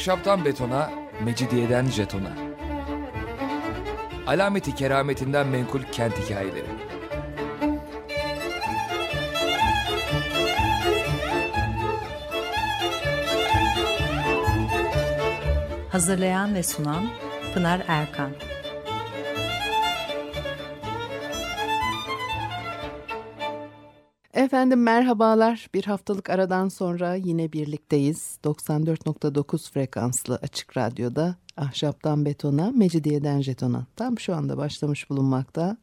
Ahşaptan betona, mecidiyeden jetona. Alameti kerametinden menkul kent hikayeleri. Hazırlayan ve sunan Pınar Erkan. Efendim merhabalar. Bir haftalık aradan sonra yine birlikteyiz. 94.9 frekanslı Açık Radyo'da Ahşaptan Betona, Mecidiyeden Jetona tam şu anda başlamış bulunmakta.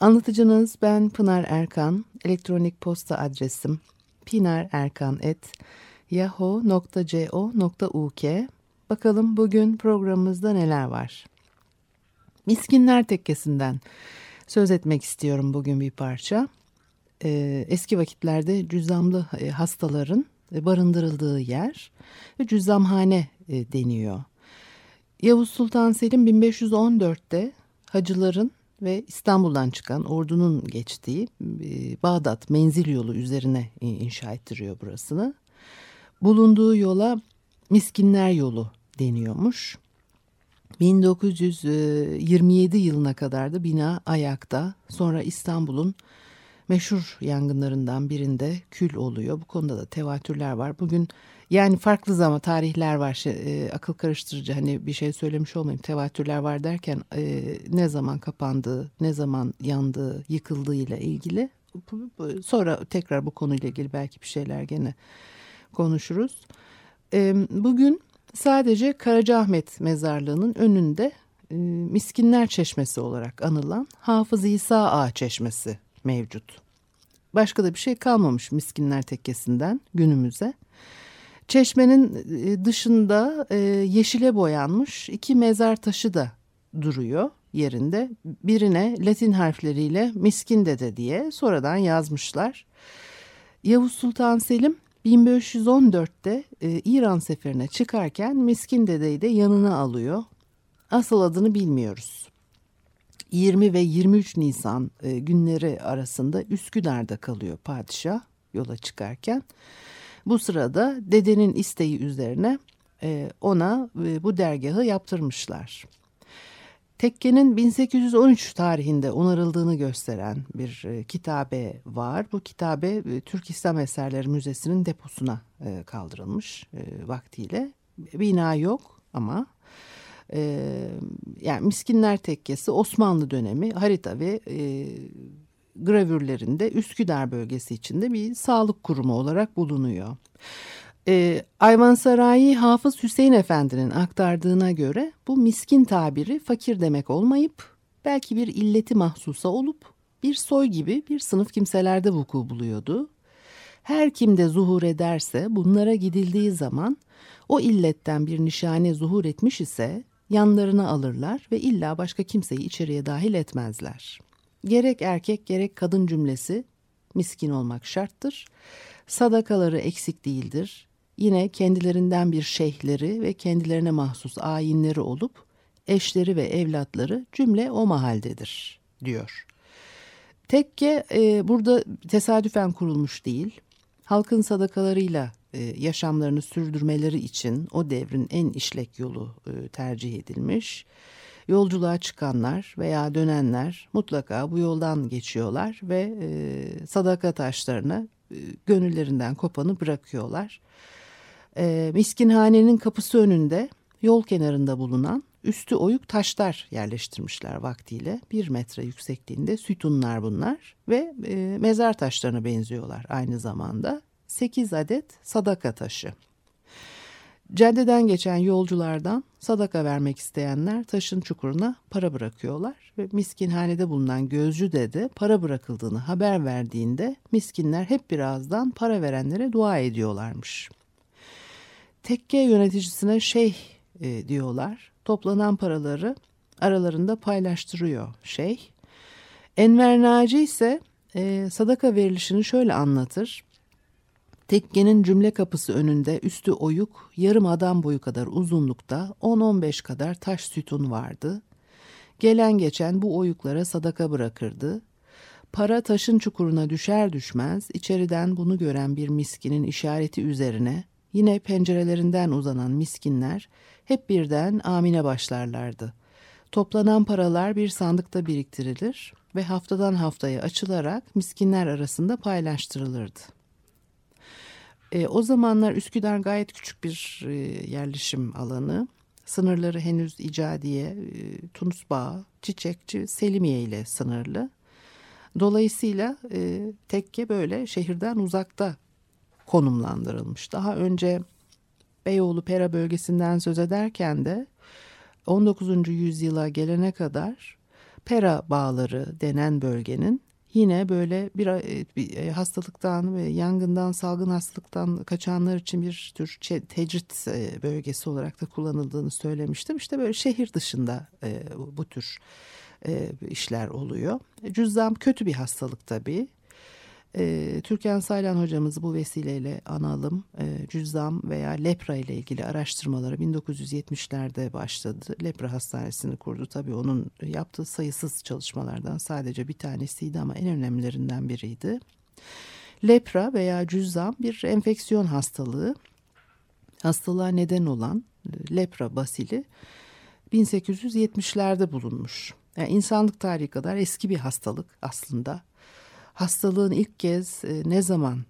Anlatıcınız ben Pınar Erkan. Elektronik posta adresim pinarerkan@yahoo.co.uk. Bakalım bugün programımızda neler var? Miskinler Tekkesi'nden söz etmek istiyorum bugün bir parça. Eski vakitlerde cüzzamlı hastaların barındırıldığı yer ve cüzzamhane deniyor. Yavuz Sultan Selim 1514'te hacıların ve İstanbul'dan çıkan ordunun geçtiği Bağdat menzil yolu üzerine inşa ettiriyor burasını. Bulunduğu yola Miskinler yolu deniyormuş. 1927 yılına kadar da bina ayakta. Sonra İstanbul'un meşhur yangınlarından birinde kül oluyor. Bu konuda da tevatürler var. Bugün yani farklı zaman tarihler var. Akıl karıştırıcı, hani bir şey söylemiş olmayayım. Tevatürler var derken ne zaman kapandığı, ne zaman yandığı, yıkıldığı ile ilgili. Sonra tekrar bu konuyla ilgili belki bir şeyler gene konuşuruz. Bugün sadece Karacaahmet Mezarlığı'nın önünde Miskinler Çeşmesi olarak anılan Hafız-ı İsa Ağa Çeşmesi mevcut. Başka da bir şey kalmamış Miskinler Tekkesi'nden günümüze. Çeşmenin dışında yeşile boyanmış iki mezar taşı da duruyor yerinde. Birine Latin harfleriyle Miskin dede diye sonradan yazmışlar. Yavuz Sultan Selim 1514'te İran seferine çıkarken Miskin dedeyi de yanına alıyor. Asıl adını bilmiyoruz. 20 ve 23 Nisan günleri arasında Üsküdar'da kalıyor padişah yola çıkarken. Bu sırada dedenin isteği üzerine ona bu dergahı yaptırmışlar. Tekkenin 1813 tarihinde onarıldığını gösteren bir kitabe var. Bu kitabe Türk İslam Eserleri Müzesi'nin deposuna kaldırılmış vaktiyle. Bina yok ama yani Miskinler Tekkesi Osmanlı dönemi harita ve gravürlerinde Üsküdar bölgesi içinde bir sağlık kurumu olarak bulunuyor. Ayvansaray Hafız Hüseyin Efendi'nin aktardığına göre bu miskin tabiri fakir demek olmayıp belki bir illeti mahsusa olup bir soy gibi bir sınıf kimselerde vuku buluyordu. Her kimde zuhur ederse bunlara gidildiği zaman o illetten bir nişane zuhur etmiş ise yanlarına alırlar ve illa başka kimseyi içeriye dahil etmezler. Gerek erkek gerek kadın cümlesi miskin olmak şarttır. Sadakaları eksik değildir. Yine kendilerinden bir şeyhleri ve kendilerine mahsus ayinleri olup eşleri ve evlatları cümle o mahaldedir diyor. Tekke burada tesadüfen kurulmuş değil. Halkın sadakalarıyla yaşamlarını sürdürmeleri için o devrin en işlek yolu tercih edilmiş. Yolculuğa çıkanlar veya dönenler mutlaka bu yoldan geçiyorlar ve sadaka taşlarını gönüllerinden kopanı bırakıyorlar. Miskinhanenin kapısı önünde yol kenarında bulunan üstü oyuk taşlar yerleştirmişler vaktiyle. 1 metre yüksekliğinde sütunlar bunlar ve mezar taşlarına benziyorlar aynı zamanda. 8 adet sadaka taşı. Caddeden geçen yolculardan sadaka vermek isteyenler taşın çukuruna para bırakıyorlar ve miskinhanede bulunan gözcü dede para bırakıldığını haber verdiğinde miskinler hep birazdan para verenlere dua ediyorlarmış. Tekke yöneticisine şeyh diyorlar. Toplanan paraları aralarında paylaştırıyor şeyh. Enver Naci ise sadaka verilişini şöyle anlatır. Tekkenin cümle kapısı önünde üstü oyuk, yarım adam boyu kadar uzunlukta 10-15 kadar taş sütun vardı. Gelen geçen bu oyuklara sadaka bırakırdı. Para taşın çukuruna düşer düşmez içeriden bunu gören bir miskinin işareti üzerine Yine pencerelerinden uzanan miskinler hep birden amine başlarlardı. Toplanan paralar bir sandıkta biriktirilir ve haftadan haftaya açılarak miskinler arasında paylaştırılırdı. O zamanlar Üsküdar gayet küçük bir yerleşim alanı. Sınırları henüz İcadiye, Tunusbağ, Çiçekçi, Selimiye ile sınırlı. Dolayısıyla tekke böyle şehirden uzakta konumlandırılmış. Daha önce Beyoğlu Pera bölgesinden söz ederken de 19. yüzyıla gelene kadar Pera bağları denen bölgenin yine böyle bir hastalıktan ve yangından, salgın hastalıktan kaçanlar için bir tür tecrit bölgesi olarak da kullanıldığını söylemiştim. İşte böyle şehir dışında bu tür işler oluyor. Cüzzam kötü bir hastalık tabii. Türkan Saylan hocamızı bu vesileyle analım. Cüzzam veya lepra ile ilgili araştırmaları 1970'lerde başladı. Lepra hastanesini kurdu. Tabii onun yaptığı sayısız çalışmalardan sadece bir tanesiydi ama en önemlilerinden biriydi. Lepra veya cüzzam bir enfeksiyon hastalığı. Hastalığa neden olan lepra basili 1870'lerde bulunmuş. Yani insanlık tarihi kadar eski bir hastalık aslında. Hastalığın ilk kez ne zaman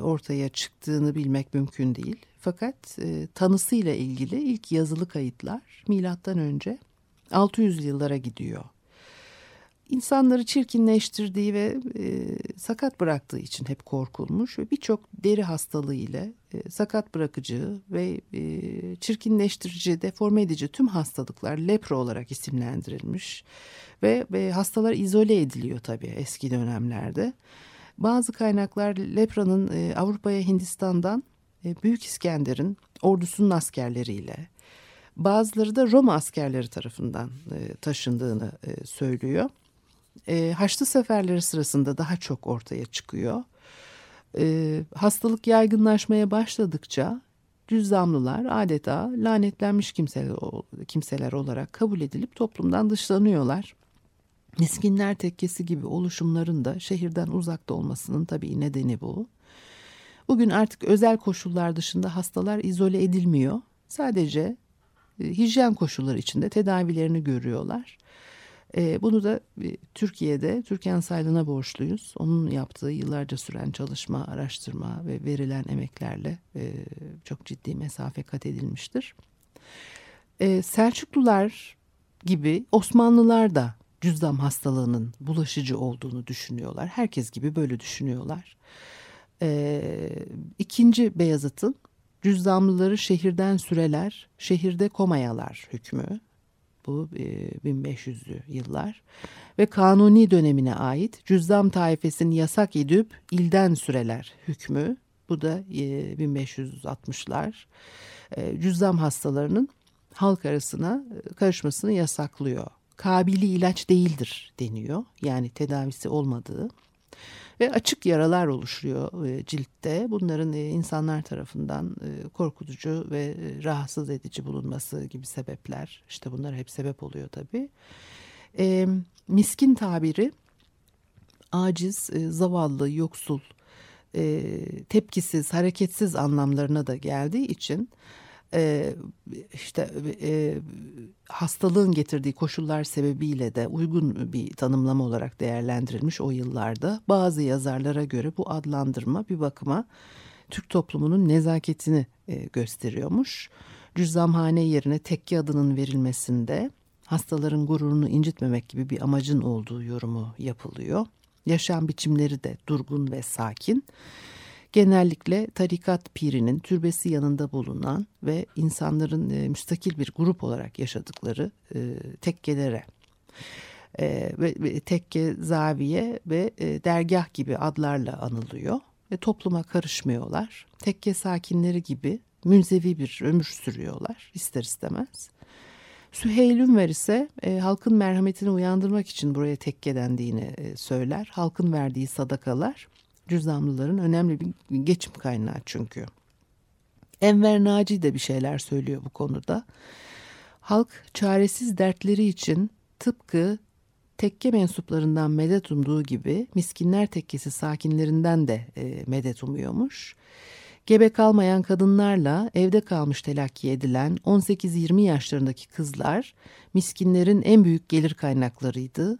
ortaya çıktığını bilmek mümkün değil. Fakat tanısıyla ilgili ilk yazılı kayıtlar milattan önce 600'lü yıllara gidiyor. İnsanları çirkinleştirdiği ve sakat bıraktığı için hep korkulmuş ve birçok deri hastalığı ile sakat bırakıcı ve çirkinleştirici, deforme edici tüm hastalıklar lepra olarak isimlendirilmiş ve hastalar izole ediliyor tabii eski dönemlerde. Bazı kaynaklar lepranın Avrupa'ya Hindistan'dan Büyük İskender'in ordusunun askerleriyle, bazıları da Roma askerleri tarafından taşındığını söylüyor. Haçlı seferleri sırasında daha çok ortaya çıkıyor. Hastalık yaygınlaşmaya başladıkça cüzzamlılar adeta lanetlenmiş kimseler olarak kabul edilip toplumdan dışlanıyorlar. Miskinler tekkesi gibi oluşumların da şehirden uzakta olmasının tabii nedeni bu. Bugün artık özel koşullar dışında hastalar izole edilmiyor. Sadece hijyen koşulları içinde tedavilerini görüyorlar. Bunu da Türkiye'de Türkan Saylan'a borçluyuz. Onun yaptığı yıllarca süren çalışma, araştırma ve verilen emeklerle çok ciddi mesafe kat edilmiştir. Selçuklular gibi Osmanlılar da cüzzam hastalığının bulaşıcı olduğunu düşünüyorlar. Herkes gibi böyle düşünüyorlar. İkinci Beyazıt'ın cüzzamlıları şehirden süreler, şehirde komayalar hükmü. Bu 1500'lü yıllar ve Kanuni dönemine ait cüzzam taifesini yasak edip ilden süreler hükmü, bu da 1560'lar cüzzam hastalarının halk arasına karışmasını yasaklıyor. Kabili ilaç değildir deniyor, yani tedavisi olmadığı ve açık yaralar oluşuyor ciltte. Bunların insanlar tarafından korkutucu ve rahatsız edici bulunması gibi sebepler. İşte bunlar hep sebep oluyor tabii. Miskin tabiri aciz, zavallı, yoksul, tepkisiz, hareketsiz anlamlarına da geldiği için hastalığın getirdiği koşullar sebebiyle de uygun bir tanımlama olarak değerlendirilmiş o yıllarda. Bazı yazarlara göre bu adlandırma bir bakıma Türk toplumunun nezaketini gösteriyormuş. Cüzzamhane yerine tekke adının verilmesinde hastaların gururunu incitmemek gibi bir amacın olduğu yorumu yapılıyor. Yaşam biçimleri de durgun ve sakin. Genellikle tarikat pirinin türbesi yanında bulunan ve insanların müstakil bir grup olarak yaşadıkları tekkelere ve tekke, zaviye ve dergah gibi adlarla anılıyor ve topluma karışmıyorlar. Tekke sakinleri gibi münzevi bir ömür sürüyorlar ister istemez. Süheyl Ünver ise halkın merhametini uyandırmak için buraya tekke dendiğini söyler. Halkın verdiği sadakalar cüzzamlıların önemli bir geçim kaynağı çünkü. Enver Naci de bir şeyler söylüyor bu konuda. Halk çaresiz dertleri için tıpkı tekke mensuplarından medet umduğu gibi miskinler tekkesi sakinlerinden de medet umuyormuş. gebe kalmayan kadınlarla evde kalmış telakki edilen 18-20 yaşlarındaki kızlar miskinlerin en büyük gelir kaynaklarıydı.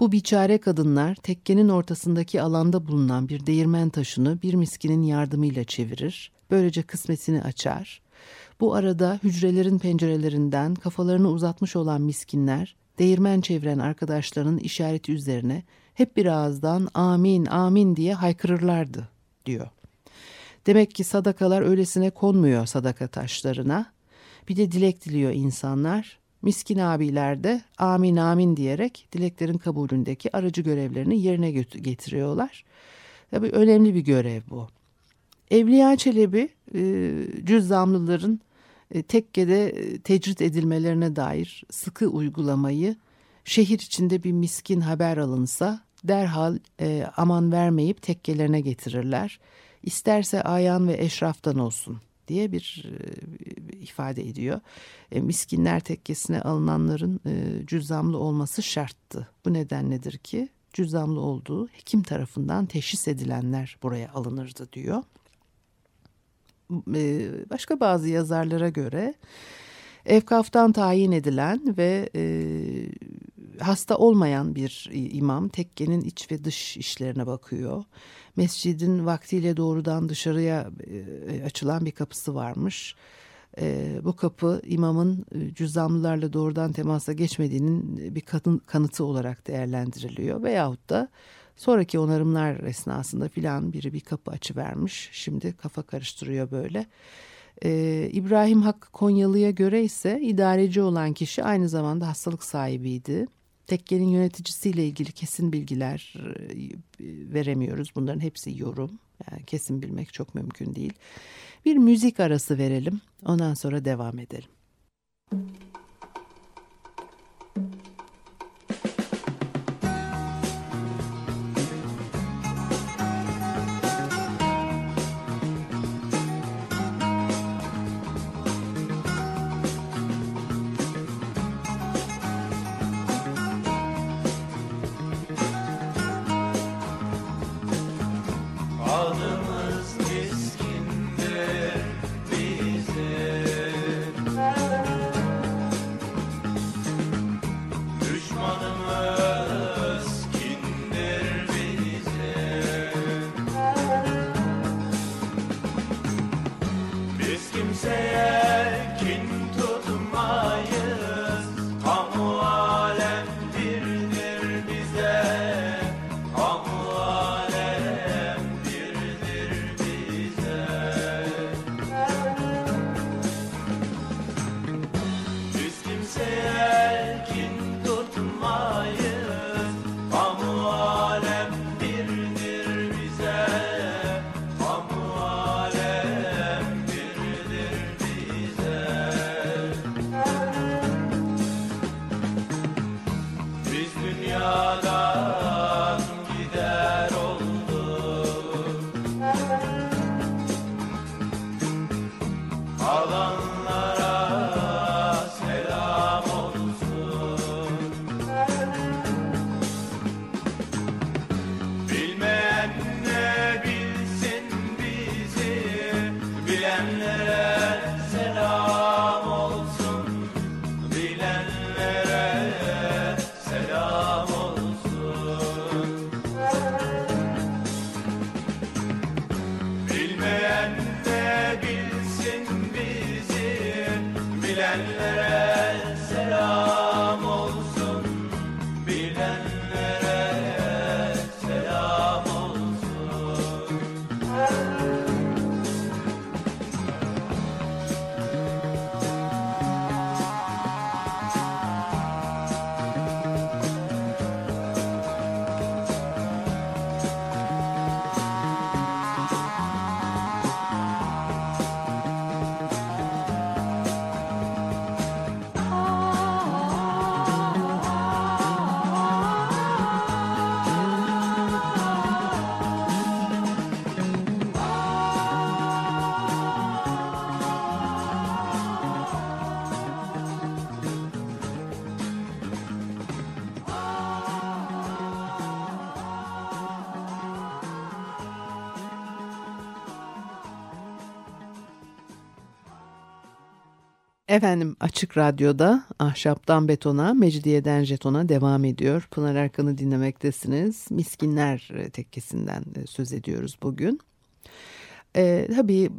Bu biçare kadınlar tekkenin ortasındaki alanda bulunan bir değirmen taşını bir miskinin yardımıyla çevirir, böylece kısmetini açar. Bu arada hücrelerin pencerelerinden kafalarını uzatmış olan miskinler, değirmen çeviren arkadaşlarının işareti üzerine hep bir ağızdan amin amin diye haykırırlardı, diyor. Demek ki sadakalar öylesine konmuyor sadaka taşlarına. Bir de dilek diliyor insanlar. Miskin abiler de amin amin diyerek dileklerin kabulündeki aracı görevlerini yerine getiriyorlar. Tabii önemli bir görev bu. Evliya Çelebi cüzzamlıların tekkede tecrit edilmelerine dair sıkı uygulamayı şehir içinde bir miskin haber alınsa derhal aman vermeyip tekkelerine getirirler. İsterse ayan ve eşraftan olsun diye bir ifade ediyor. Miskinler tekkesine alınanların cüzzamlı olması şarttı. Bu nedenledir ki cüzzamlı olduğu hekim tarafından teşhis edilenler buraya alınırdı diyor. Başka bazı yazarlara göre evkaftan tayin edilen ve hasta olmayan bir imam tekkenin iç ve dış işlerine bakıyor. Mescidin vaktiyle doğrudan dışarıya açılan bir kapısı varmış. Bu kapı imamın cüzzamlılarla doğrudan temasa geçmediğinin bir kanıtı olarak değerlendiriliyor. Veyahut da sonraki onarımlar esnasında filan biri bir kapı açıvermiş. Şimdi kafa karıştırıyor böyle. İbrahim Hakkı Konyalı'ya göre ise idareci olan kişi aynı zamanda hastalık sahibiydi. Tekkenin yöneticisiyle ilgili kesin bilgiler veremiyoruz. Bunların hepsi yorum. Yani kesin bilmek çok mümkün değil. Bir müzik arası verelim. Ondan sonra devam edelim. Adımız miskindir bize. Efendim Açık Radyo'da Ahşaptan Betona, Mecidiyeden Jeton'a devam ediyor. Pınar Erkan'ı dinlemektesiniz. Miskinler Tekkesi'nden söz ediyoruz bugün. Tabii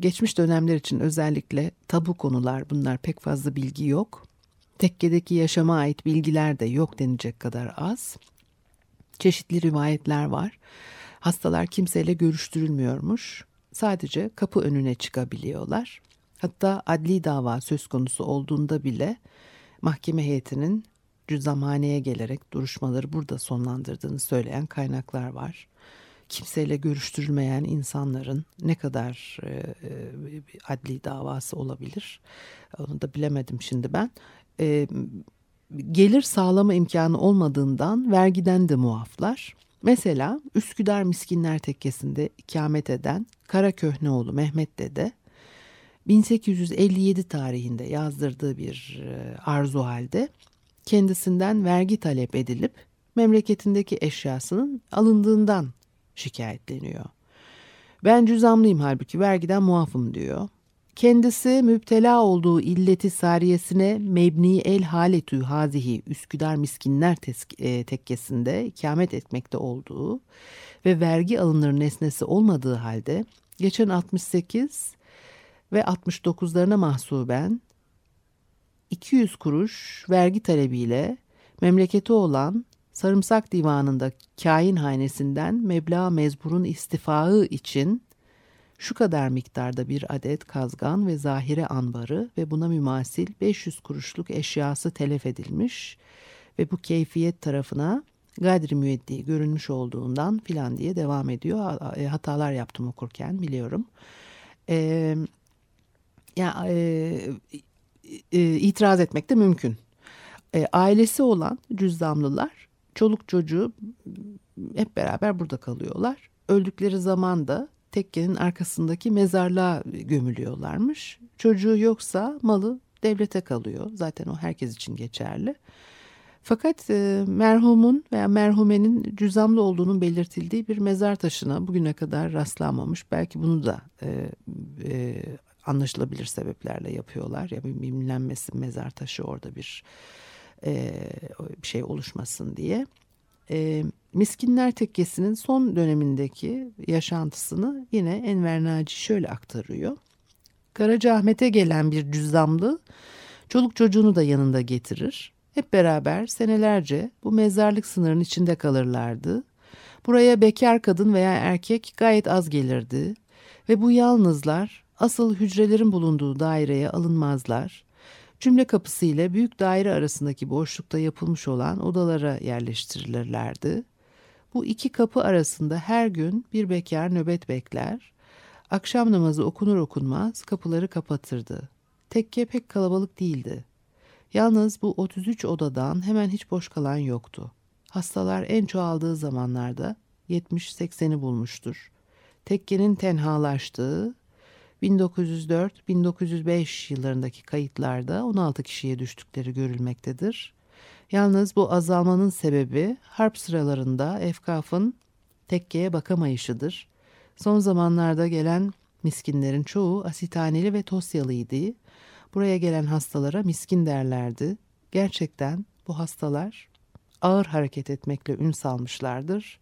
geçmiş dönemler için özellikle tabu konular, bunlar pek fazla bilgi yok. Tekkedeki yaşama ait bilgiler de yok denecek kadar az. Çeşitli rivayetler var. Hastalar kimseyle görüştürülmüyormuş. Sadece kapı önüne çıkabiliyorlar. Hatta adli dava söz konusu olduğunda bile mahkeme heyetinin cüzzamhaneye gelerek duruşmaları burada sonlandırdığını söyleyen kaynaklar var. Kimseyle görüştürülmeyen insanların ne kadar adli davası olabilir? Onu da bilemedim şimdi ben. Gelir sağlama imkanı olmadığından vergiden de muaflar. Mesela Üsküdar Miskinler Tekkesi'nde ikamet eden Karaköhneoğlu Mehmet dede 1857 tarihinde yazdırdığı bir arzu halde kendisinden vergi talep edilip memleketindeki eşyasının alındığından şikayetleniyor. Ben cüzamlıyım halbuki vergiden muafım diyor. Kendisi müptela olduğu illeti sariyesine mebni el haletü hazihi Üsküdar Miskinler Tekkesi'nde ikamet etmekte olduğu ve vergi alınır nesnesi olmadığı halde geçen 68 ve 69'larına mahsuben 200 kuruş vergi talebiyle memleketi olan Sarımsak Divanı'nda kain hanesinden meblağ mezburun istifağı için şu kadar miktarda bir adet kazgan ve zahire anbarı ve buna mümasil 500 kuruşluk eşyası telef edilmiş ve bu keyfiyet tarafına gadri müeddi görünmüş olduğundan filan diye devam ediyor. Hatalar yaptım okurken, biliyorum. İtiraz etmek de mümkün. Ailesi olan cüzzamlılar, çoluk çocuğu hep beraber burada kalıyorlar. Öldükleri zaman da tekkenin arkasındaki mezarlığa gömülüyorlarmış. Çocuğu yoksa malı devlete kalıyor. Zaten o herkes için geçerli. Fakat merhumun veya merhumenin cüzamlı olduğunun belirtildiği bir mezar taşına bugüne kadar rastlanmamış. Belki bunu da anlaşılabilir sebeplerle yapıyorlar. Ya mimlenmesin mezar taşı orada bir şey oluşmasın diye. Miskinler Tekkesi'nin son dönemindeki yaşantısını yine Enver Naci şöyle aktarıyor. Karacaahmet'e gelen bir cüzzamlı çoluk çocuğunu da yanında getirir. Hep beraber senelerce bu mezarlık sınırının içinde kalırlardı. Buraya bekar kadın veya erkek gayet az gelirdi ve bu yalnızlar asıl hücrelerin bulunduğu daireye alınmazlar. Cümle kapısı ile büyük daire arasındaki boşlukta yapılmış olan odalara yerleştirilirlerdi. Bu iki kapı arasında her gün bir bekar nöbet bekler. Akşam namazı okunur okunmaz kapıları kapatırdı. Tekke pek kalabalık değildi. Yalnız bu 33 odadan hemen hiç boş kalan yoktu. Hastalar en çoğaldığı zamanlarda 70-80'i bulmuştur. Tekkenin tenhalaştığı 1904-1905 yıllarındaki kayıtlarda 16 kişiye düştükleri görülmektedir. Yalnız bu azalmanın sebebi harp sıralarında efkafın tekkeye bakamayışıdır. Son zamanlarda gelen miskinlerin çoğu asitaneli ve tosyalıydı. Buraya gelen hastalara miskin derlerdi. Gerçekten bu hastalar ağır hareket etmekle ün salmışlardır.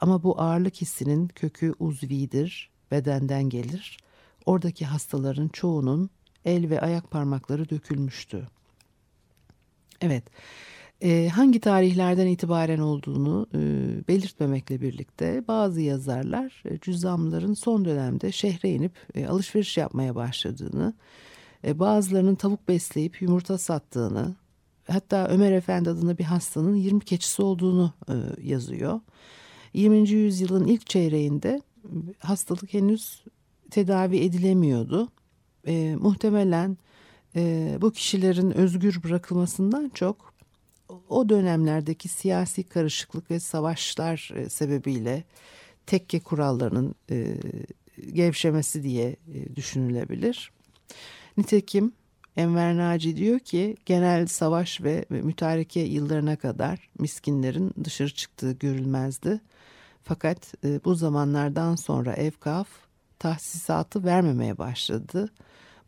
Ama bu ağırlık hissinin kökü uzvidir, bedenden gelir. Oradaki hastaların çoğunun el ve ayak parmakları dökülmüştü. Evet, hangi tarihlerden itibaren olduğunu belirtmemekle birlikte bazı yazarlar cüzzamların son dönemde şehre inip alışveriş yapmaya başladığını, bazılarının tavuk besleyip yumurta sattığını, hatta Ömer Efendi adında bir hastanın 20 keçisi olduğunu yazıyor. 20. yüzyılın ilk çeyreğinde hastalık henüz tedavi edilemiyordu. Muhtemelen bu kişilerin özgür bırakılmasından çok o dönemlerdeki siyasi karışıklık ve savaşlar sebebiyle tekke kurallarının gevşemesi diye düşünülebilir. Nitekim Enver Naci diyor ki genel savaş ve mütareke yıllarına kadar miskinlerin dışarı çıktığı görülmezdi. Fakat bu zamanlardan sonra evkaf tahsisatı vermemeye başladı.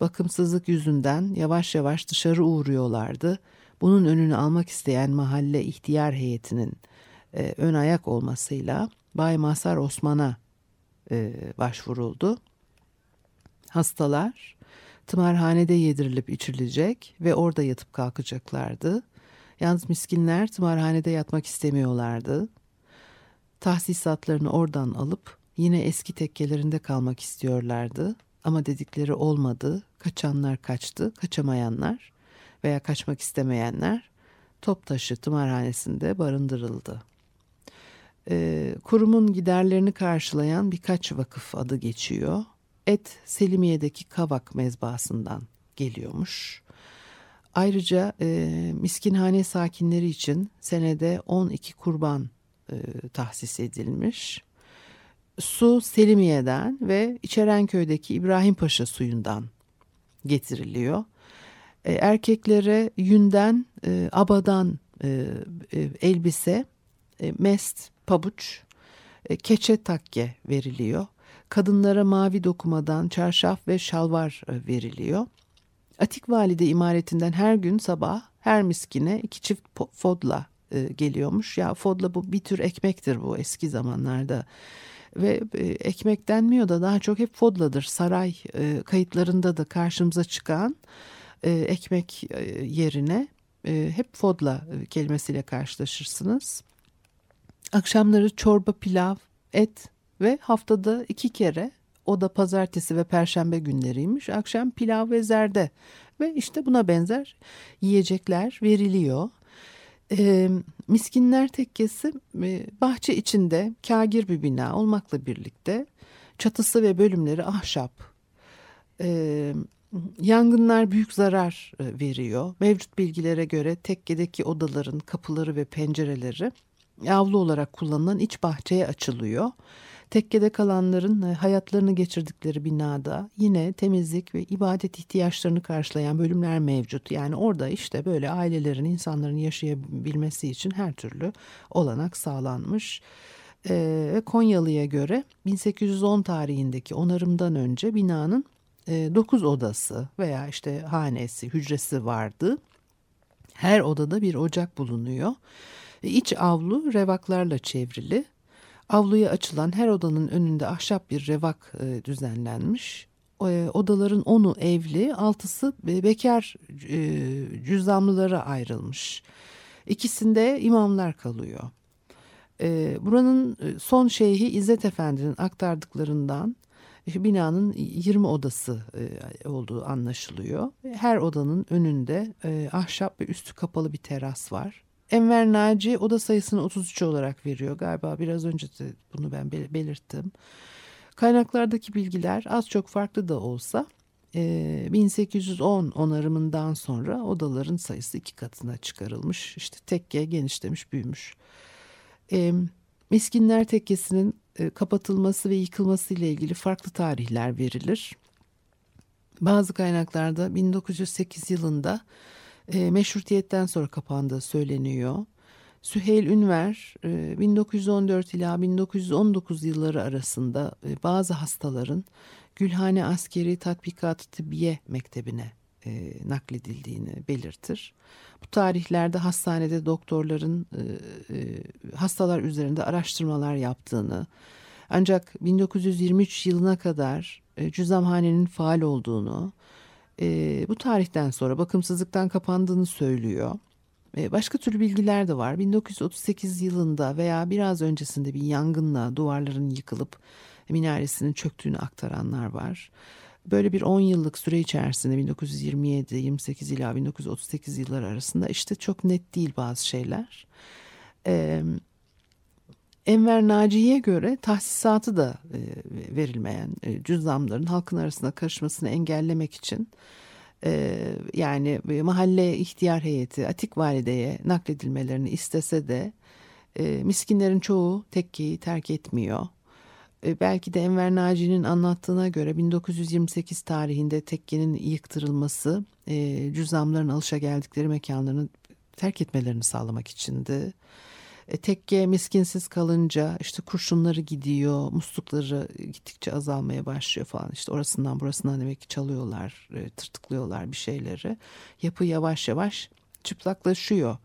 bakımsızlık yüzünden yavaş yavaş dışarı uğruyorlardı. Bunun önünü almak isteyen mahalle ihtiyar heyetinin ön ayak olmasıyla Bay Mazhar Osman'a başvuruldu. Hastalar tımarhanede yedirilip içirilecek ve orada yatıp kalkacaklardı. Yalnız miskinler tımarhanede yatmak istemiyorlardı. Tahsisatlarını oradan alıp yine eski tekkelerinde kalmak istiyorlardı. Ama dedikleri olmadı. Kaçanlar kaçtı, kaçamayanlar veya kaçmak istemeyenler Toptaşı tımarhanesinde barındırıldı. Kurumun giderlerini karşılayan birkaç vakıf adı geçiyor. Et Selimiye'deki Kavak mezbahasından geliyormuş. Ayrıca miskinhane sakinleri için senede 12 kurban tahsis edilmiş. Su Selimiye'den ve İçerenköy'deki İbrahim Paşa suyundan getiriliyor. Erkeklere yünden, abadan elbise, mest, pabuç, keçe takke veriliyor. Kadınlara mavi dokumadan çarşaf ve şalvar veriliyor. Atik Valide imaretinden her gün sabah her miskine 2 çift fodla geliyormuş. Ya fodla bu bir tür ekmektir bu eski zamanlarda. Ve ekmek denmiyor da daha çok hep fodladır. Saray kayıtlarında da karşımıza çıkan ekmek yerine hep fodla kelimesiyle karşılaşırsınız. Akşamları çorba, pilav, et ve haftada 2 kere, o da pazartesi ve perşembe günleriymiş, akşam pilav ve zerde ve işte buna benzer yiyecekler veriliyor. Miskinler Tekkesi bahçe içinde kâgir bir bina olmakla birlikte çatısı ve bölümleri ahşap. Yangınlar büyük zarar veriyor. Mevcut bilgilere göre tekkedeki odaların kapıları ve pencereleri avlu olarak kullanılan iç bahçeye açılıyor. Tekkede kalanların hayatlarını geçirdikleri binada yine temizlik ve ibadet ihtiyaçlarını karşılayan bölümler mevcut. Yani orada işte böyle ailelerin, insanların yaşayabilmesi için her türlü olanak sağlanmış. Konyalı'ya göre 1810 tarihindeki onarımdan önce binanın 9 odası veya işte hanesi, hücresi vardı. Her odada bir ocak bulunuyor. İç avlu revaklarla çevrili. Avluya açılan her odanın önünde ahşap bir revak düzenlenmiş. Odaların 10'u evli, 6'sı bekar cüzdanlılara ayrılmış. İkisinde imamlar kalıyor. Buranın son şeyhi İzzet Efendi'nin aktardıklarından binanın 20 odası olduğu anlaşılıyor. Her odanın önünde ahşap ve üstü kapalı bir teras var. Enver Naci oda sayısını 33 olarak veriyor. Galiba biraz önce de bunu ben belirttim. Kaynaklardaki bilgiler az çok farklı da olsa 1810 onarımından sonra odaların sayısı 2 katına çıkarılmış. İşte tekke genişlemiş, büyümüş. Miskinler Tekkesi'nin kapatılması ve yıkılması ile ilgili farklı tarihler verilir. Bazı kaynaklarda 1908 yılında meşrutiyetten sonra kapandığı söyleniyor. Süheyl Ünver 1914 ila 1919 yılları arasında bazı hastaların Gülhane Askeri Tatbikat-ı Tıbbiye Mektebi'ne nakledildiğini belirtir. Bu tarihlerde hastanede doktorların hastalar üzerinde araştırmalar yaptığını, ancak 1923 yılına kadar cüzamhanenin faal olduğunu, bu tarihten sonra bakımsızlıktan kapandığını söylüyor. Başka türlü bilgiler de var. 1938 yılında veya biraz öncesinde bir yangınla duvarların yıkılıp minaresinin çöktüğünü aktaranlar var. Böyle bir 10 yıllık süre içerisinde 1927, 28 ila 1938 yılları arasında işte çok net değil bazı şeyler. Enver Naci'ye göre tahsisatı da verilmeyen cüzdanların halkın arasına karışmasını engellemek için yani mahalle ihtiyar heyeti Atik Valide'ye nakledilmelerini istese de miskinlerin çoğu tekkeyi terk etmiyor. Belki de Enver Naci'nin anlattığına göre 1928 tarihinde tekkenin yıktırılması cüzdanların alışageldikleri mekanlarını terk etmelerini sağlamak içindi. Tekke miskinsiz kalınca işte kurşunları gidiyor, muslukları gittikçe azalmaya başlıyor falan. İşte orasından burasından demek ki çalıyorlar, tırtıklıyorlar bir şeyleri. Yapı yavaş yavaş çıplaklaşıyor.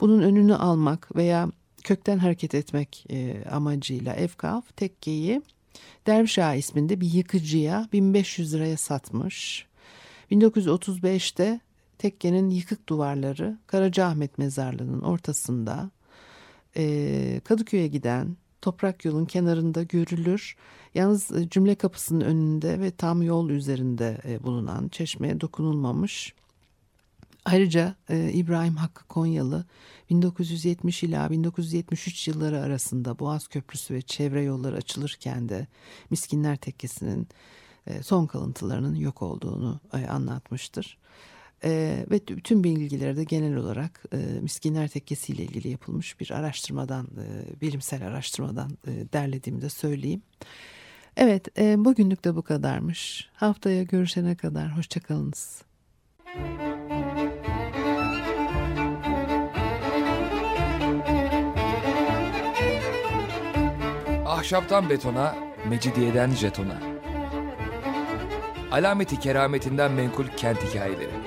Bunun önünü almak veya kökten hareket etmek amacıyla Efkaf tekkeyi Dervişağ isminde bir yıkıcıya 1500 liraya satmış. 1935'te tekkenin yıkık duvarları Karacaahmet Mezarlığı'nın ortasında Kadıköy'e giden toprak yolun kenarında görülür. Yalnız cümle kapısının önünde ve tam yol üzerinde bulunan çeşmeye dokunulmamış. Ayrıca İbrahim Hakkı Konyalı 1970 ila 1973 yılları arasında Boğaz Köprüsü ve çevre yolları açılırken de Miskinler Tekkesi'nin son kalıntılarının yok olduğunu anlatmıştır. Ve bütün bilgileri de genel olarak Miskinler Tekkesi ile ilgili yapılmış bir araştırmadan, bilimsel araştırmadan derlediğimi de söyleyeyim. Evet, bugünlük de bu kadarmış. Haftaya görüşene kadar hoşçakalınız. Ahşaptan betona, mecidiyeden jetona. Alameti kerametinden menkul kent hikayeleri.